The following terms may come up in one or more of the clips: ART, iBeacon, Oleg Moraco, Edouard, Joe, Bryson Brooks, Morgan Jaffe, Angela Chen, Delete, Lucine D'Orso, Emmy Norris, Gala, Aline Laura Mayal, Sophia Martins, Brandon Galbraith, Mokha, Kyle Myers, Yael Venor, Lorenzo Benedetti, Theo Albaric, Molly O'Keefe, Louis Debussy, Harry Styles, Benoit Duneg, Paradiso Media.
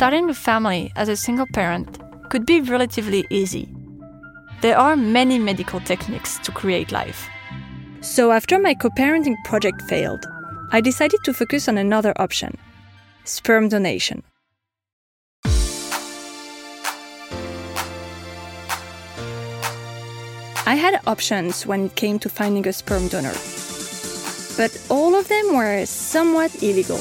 Starting a family as a single parent could be relatively easy. There are many medical techniques to create life. So after my co-parenting project failed, I decided to focus on another option, sperm donation. I had options when it came to finding a sperm donor, but all of them were somewhat illegal.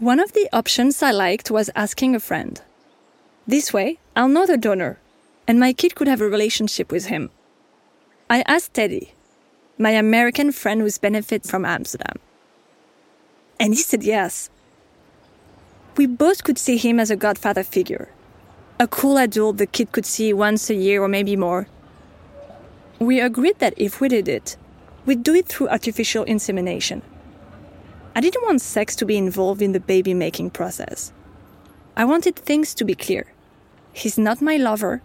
One of the options I liked was asking a friend. This way, I'll know the donor, and my kid could have a relationship with him. I asked Teddy, my American friend whose benefits from Amsterdam. And he said yes. We both could see him as a godfather figure, a cool adult the kid could see once a year or maybe more. We agreed that if we did it, we'd do it through artificial insemination. I didn't want sex to be involved in the baby-making process. I wanted things to be clear. He's not my lover,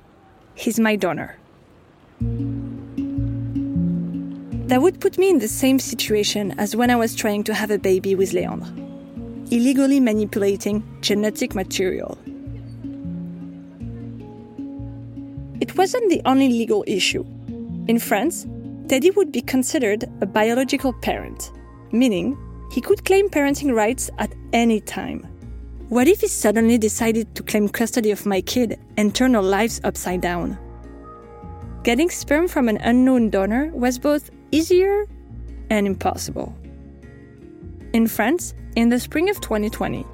he's my donor. That would put me in the same situation as when I was trying to have a baby with Leandre, illegally manipulating genetic material. It wasn't the only legal issue. In France, Teddy would be considered a biological parent, meaning he could claim parenting rights at any time. What if he suddenly decided to claim custody of my kid and turn our lives upside down? Getting sperm from an unknown donor was both easier and impossible. In France, in the spring of 2020,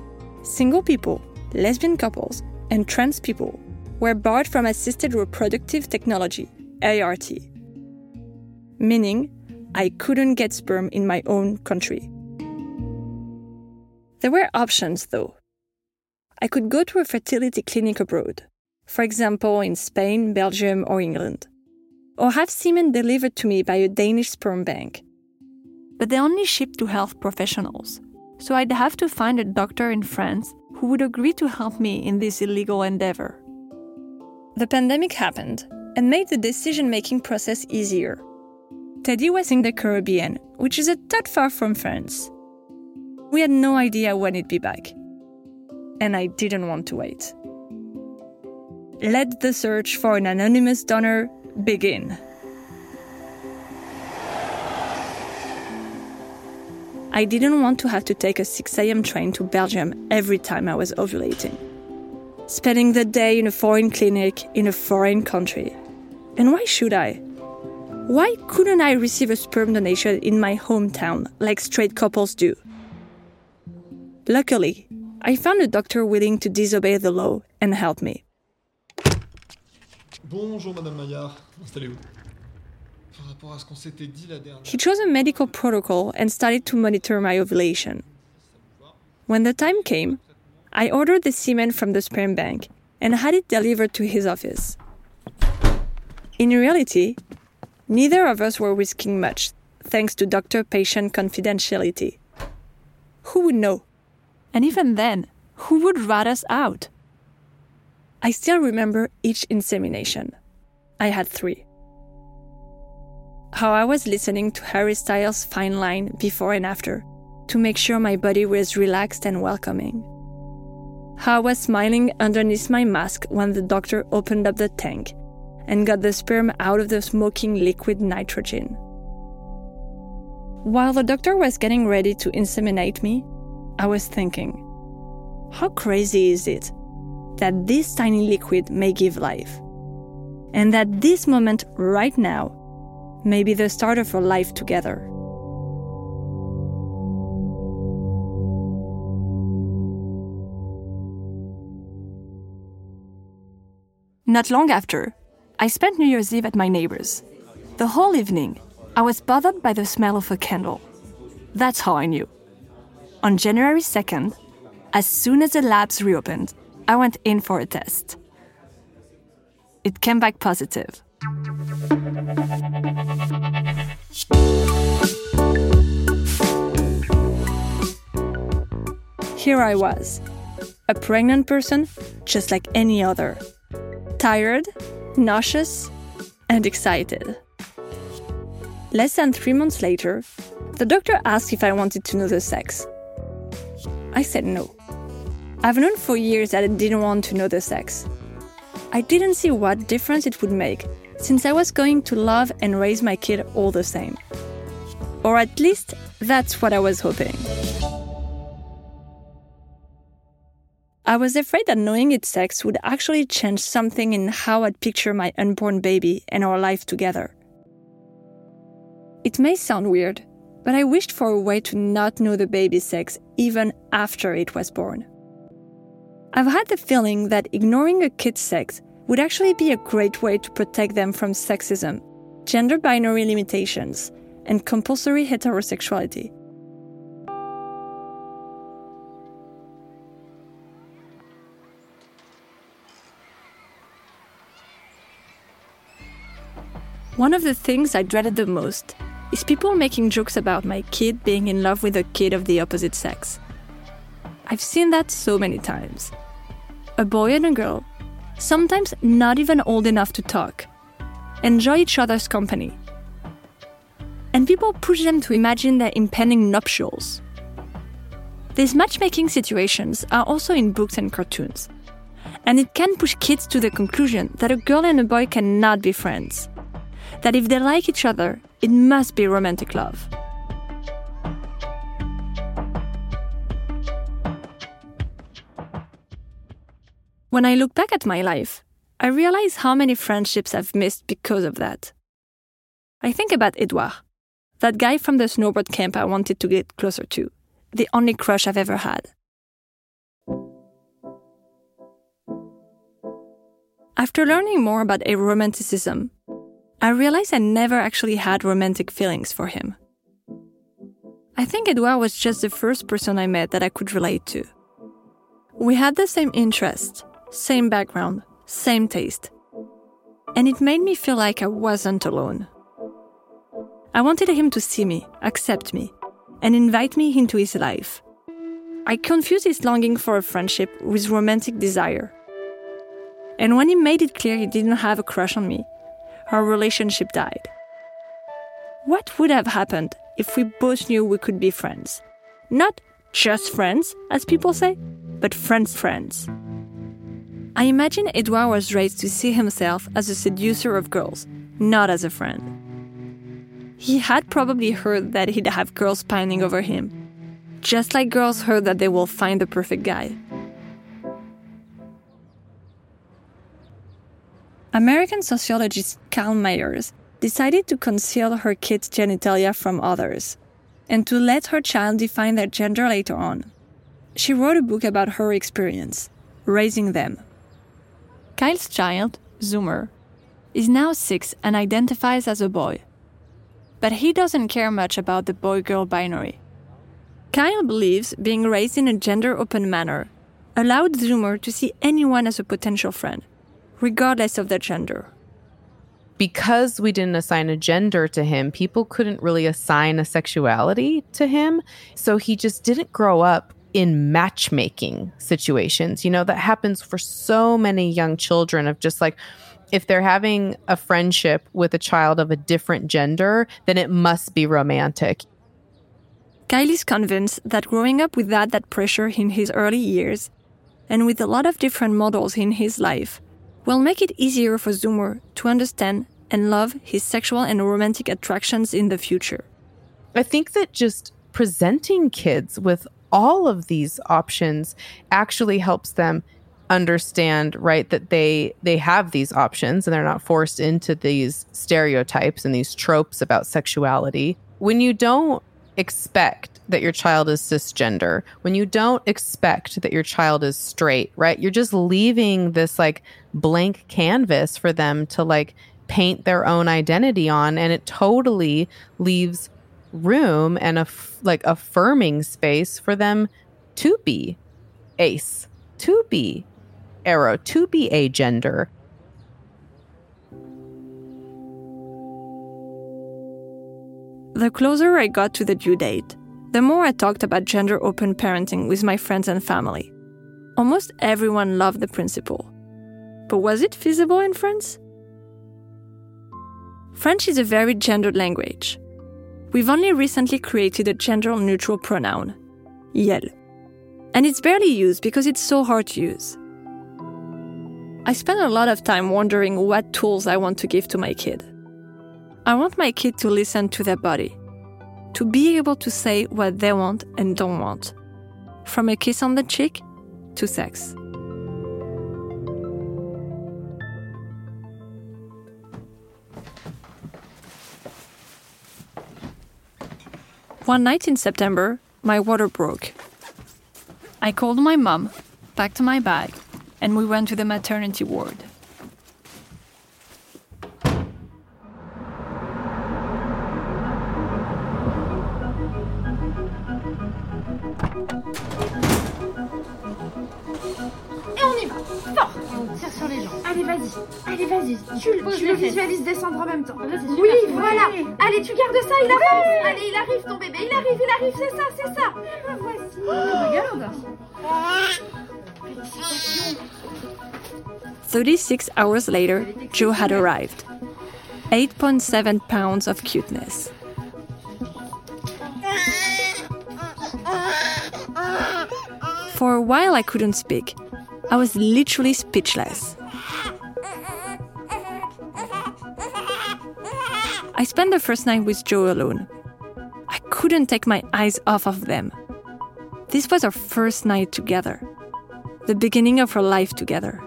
single people, lesbian couples, and trans people were barred from assisted reproductive technology, ART. Meaning, I couldn't get sperm in my own country. There were options, though. I could go to a fertility clinic abroad, for example in Spain, Belgium, or England, or have semen delivered to me by a Danish sperm bank. But they only ship to health professionals, so I'd have to find a doctor in France who would agree to help me in this illegal endeavor. The pandemic happened and made the decision-making process easier. Teddy was in the Caribbean, which is a tad far from France. We had no idea when it'd be back. And I didn't want to wait. Let the search for an anonymous donor begin. I didn't want to have to take a 6 a.m. train to Belgium every time I was ovulating. Spending the day in a foreign clinic in a foreign country. And why should I? Why couldn't I receive a sperm donation in my hometown like straight couples do? Luckily, I found a doctor willing to disobey the law and help me. He chose a medical protocol and started to monitor my ovulation. When the time came, I ordered the semen from the sperm bank and had it delivered to his office. In reality, neither of us were risking much, thanks to doctor-patient confidentiality. Who would know? And even then, who would rat us out? I still remember each insemination. I had 3. How I was listening to Harry Styles' Fine Line before and after to make sure my body was relaxed and welcoming. How I was smiling underneath my mask when the doctor opened up the tank and got the sperm out of the smoking liquid nitrogen. While the doctor was getting ready to inseminate me, I was thinking, how crazy is it that this tiny liquid may give life? And that this moment right now may be the start of our life together. Not long after, I spent New Year's Eve at my neighbor's. The whole evening, I was bothered by the smell of a candle. That's how I knew. On January 2nd, as soon as the labs reopened, I went in for a test. It came back positive. Here I was, a pregnant person just like any other, tired, nauseous, and excited. Less than 3 months later, the doctor asked if I wanted to know the sex. I said no. I've known for years that I didn't want to know the sex. I didn't see what difference it would make, since I was going to love and raise my kid all the same. Or at least, that's what I was hoping. I was afraid that knowing its sex would actually change something in how I'd picture my unborn baby and our life together. It may sound weird, but I wished for a way to not know the baby's sex even after it was born. I've had the feeling that ignoring a kid's sex would actually be a great way to protect them from sexism, gender binary limitations, and compulsory heterosexuality. One of the things I dreaded the most is people making jokes about my kid being in love with a kid of the opposite sex. I've seen that so many times. A boy and a girl, sometimes not even old enough to talk, enjoy each other's company. And people push them to imagine their impending nuptials. These matchmaking situations are also in books and cartoons, and it can push kids to the conclusion that a girl and a boy cannot be friends. That if they like each other, it must be romantic love. When I look back at my life, I realize how many friendships I've missed because of that. I think about Edouard, that guy from the snowboard camp I wanted to get closer to, the only crush I've ever had. After learning more about aromanticism, I realized I never actually had romantic feelings for him. I think Edouard was just the first person I met that I could relate to. We had the same interests, same background, same taste. And it made me feel like I wasn't alone. I wanted him to see me, accept me, and invite me into his life. I confused his longing for a friendship with romantic desire. And when he made it clear he didn't have a crush on me, our relationship died. What would have happened if we both knew we could be friends? Not just friends, as people say, but friends. I imagine Edouard was raised to see himself as a seducer of girls, not as a friend. He had probably heard that he'd have girls pining over him, just like girls heard that they will find the perfect guy. American sociologist Kyle Myers decided to conceal her kid's genitalia from others and to let her child define their gender later on. She wrote a book about her experience, raising them. Kyle's child, Zoomer, is now 6 and identifies as a boy. But he doesn't care much about the boy-girl binary. Kyle believes being raised in a gender-open manner allowed Zoomer to see anyone as a potential friend, regardless of their gender. Because we didn't assign a gender to him, people couldn't really assign a sexuality to him. So he just didn't grow up in matchmaking situations. You know, that happens for so many young children of just like, if they're having a friendship with a child of a different gender, then it must be romantic. Kylie's convinced that growing up with that pressure in his early years and with a lot of different models in his life will make it easier for Zoomer to understand and love his sexual and romantic attractions in the future. I think that just presenting kids with all of these options actually helps them understand, right, that they have these options and they're not forced into these stereotypes and these tropes about sexuality. When you don't expect that your child is cisgender, when you don't expect that your child is straight, right? You're just leaving this like blank canvas for them to like paint their own identity on. And it totally leaves room and affirming space for them to be ace, to be arrow, to be agender. The closer I got to the due date, the more I talked about gender-open parenting with my friends and family. Almost everyone loved the principle. But was it feasible in France? French is a very gendered language. We've only recently created a gender-neutral pronoun, YEL. And it's barely used because it's so hard to use. I spend a lot of time wondering what tools I want to give to my kid. I want my kid to listen to their body, to be able to say what they want and don't want, from a kiss on the cheek to sex. One night in September, my water broke. I called my mom, packed my bag, and we went to the maternity ward. Allez, vas-y, tu le visualises descendre en même temps. Là, oui, voilà. Allez, tu gardes ça, il arrive. Oui. Allez, il arrive, ton bébé, il arrive, c'est ça. Le voici. Regarde. 36 hours later, Joe had arrived. 8.7 pounds of cuteness. For a while, I couldn't speak. I was literally speechless. I spent the first night with Joe alone. I couldn't take my eyes off of them. This was our first night together, the beginning of our life together.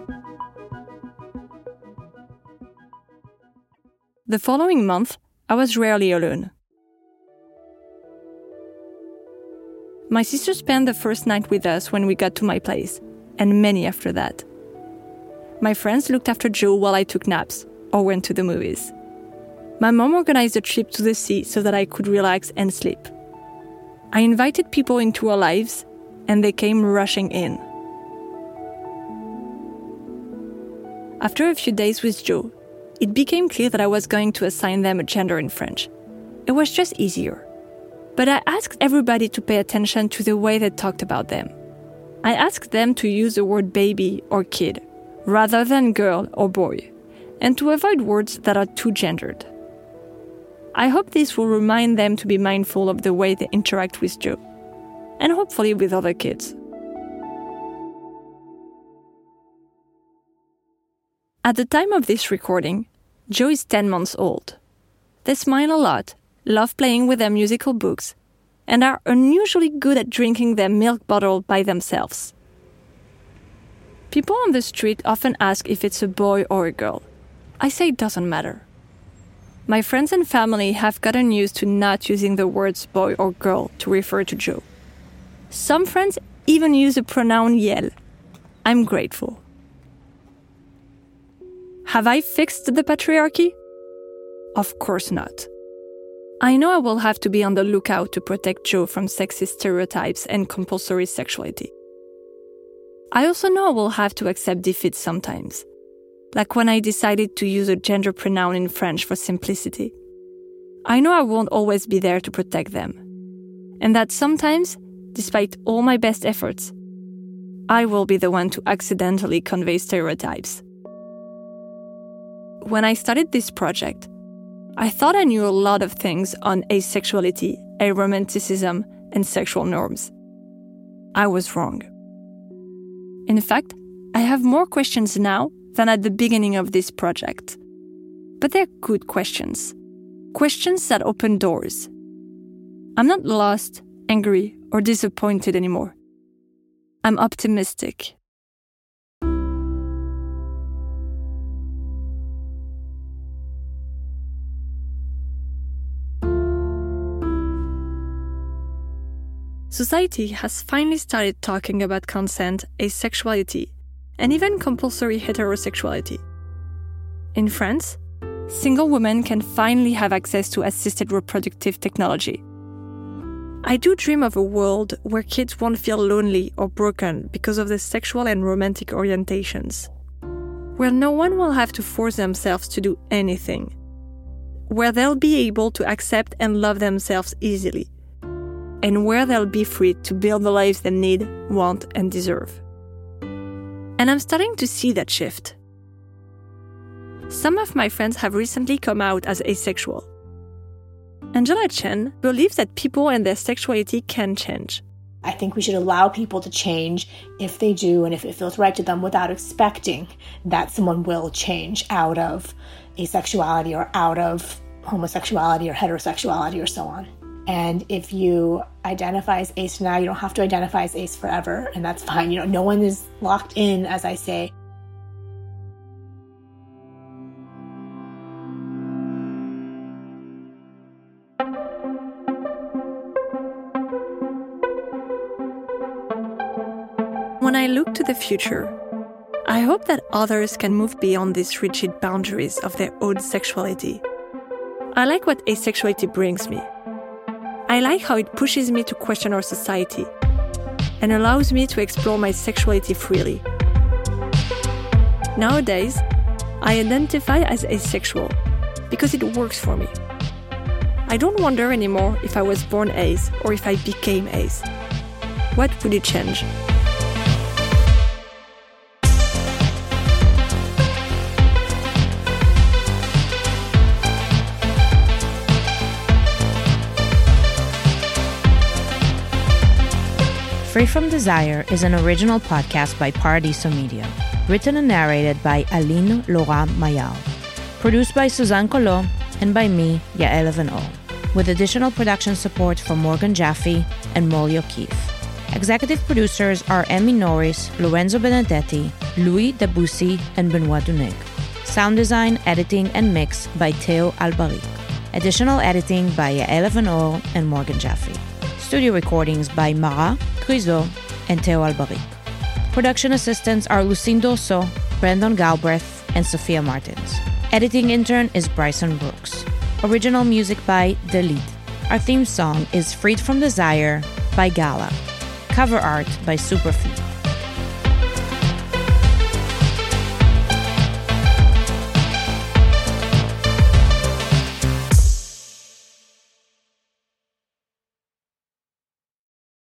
The following month, I was rarely alone. My sister spent the first night with us when we got to my place, and many after that. My friends looked after Joe while I took naps or went to the movies. My mom organized a trip to the sea so that I could relax and sleep. I invited people into our lives, and they came rushing in. After a few days with Joe, it became clear that I was going to assign them a gender in French. It was just easier. But I asked everybody to pay attention to the way they talked about them. I asked them to use the word baby or kid, rather than girl or boy, and to avoid words that are too gendered. I hope this will remind them to be mindful of the way they interact with Joe, and hopefully with other kids. At the time of this recording, Joe is 10 months old. They smile a lot, love playing with their musical books, and are unusually good at drinking their milk bottle by themselves. People on the street often ask if it's a boy or a girl. I say it doesn't matter. My friends and family have gotten used to not using the words boy or girl to refer to Joe. Some friends even use the pronoun YEL. I'm grateful. Have I fixed the patriarchy? Of course not. I know I will have to be on the lookout to protect Joe from sexist stereotypes and compulsory sexuality. I also know I will have to accept defeat sometimes. Like when I decided to use a gender pronoun in French for simplicity. I know I won't always be there to protect them. And that sometimes, despite all my best efforts, I will be the one to accidentally convey stereotypes. When I started this project, I thought I knew a lot of things on asexuality, aromanticism, and sexual norms. I was wrong. In fact, I have more questions now than at the beginning of this project. But they're good questions. Questions that open doors. I'm not lost, angry, or disappointed anymore. I'm optimistic. Society has finally started talking about consent, asexuality, and even compulsory heterosexuality. In France, single women can finally have access to assisted reproductive technology. I do dream of a world where kids won't feel lonely or broken because of their sexual and romantic orientations, where no one will have to force themselves to do anything, where they'll be able to accept and love themselves easily, and where they'll be free to build the lives they need, want, and deserve. And I'm starting to see that shift. Some of my friends have recently come out as asexual. Angela Chen believes that people and their sexuality can change. I think we should allow people to change if they do and if it feels right to them, without expecting that someone will change out of asexuality or out of homosexuality or heterosexuality or so on. And if you identify as ace now, you don't have to identify as ace forever, and that's fine. You know, no one is locked in, as I say. When I look to the future, I hope that others can move beyond these rigid boundaries of their own sexuality. I like what asexuality brings me. I like how it pushes me to question our society and allows me to explore my sexuality freely. Nowadays, I identify as asexual because it works for me. I don't wonder anymore if I was born ace or if I became ace. What would it change? Free From Desire is an original podcast by Paradiso Media, written and narrated by Aline Laura Mayal, produced by Suzanne Collot, and by me, Yael Venor, with additional production support from Morgan Jaffe and Molly O'Keefe. Executive producers are Emmy Norris, Lorenzo Benedetti, Louis Debussy, and Benoit Duneg. Sound design, editing, and mix by Theo Albaric. Additional editing by Yael Venor and Morgan Jaffe. Studio recordings by Mara, Criso, and Theo Albaric. Production assistants are Lucine D'Orso, Brandon Galbraith, and Sophia Martins. Editing intern is Bryson Brooks. Original music by Delete. Our theme song is Freed From Desire by Gala. Cover art by Superfeet.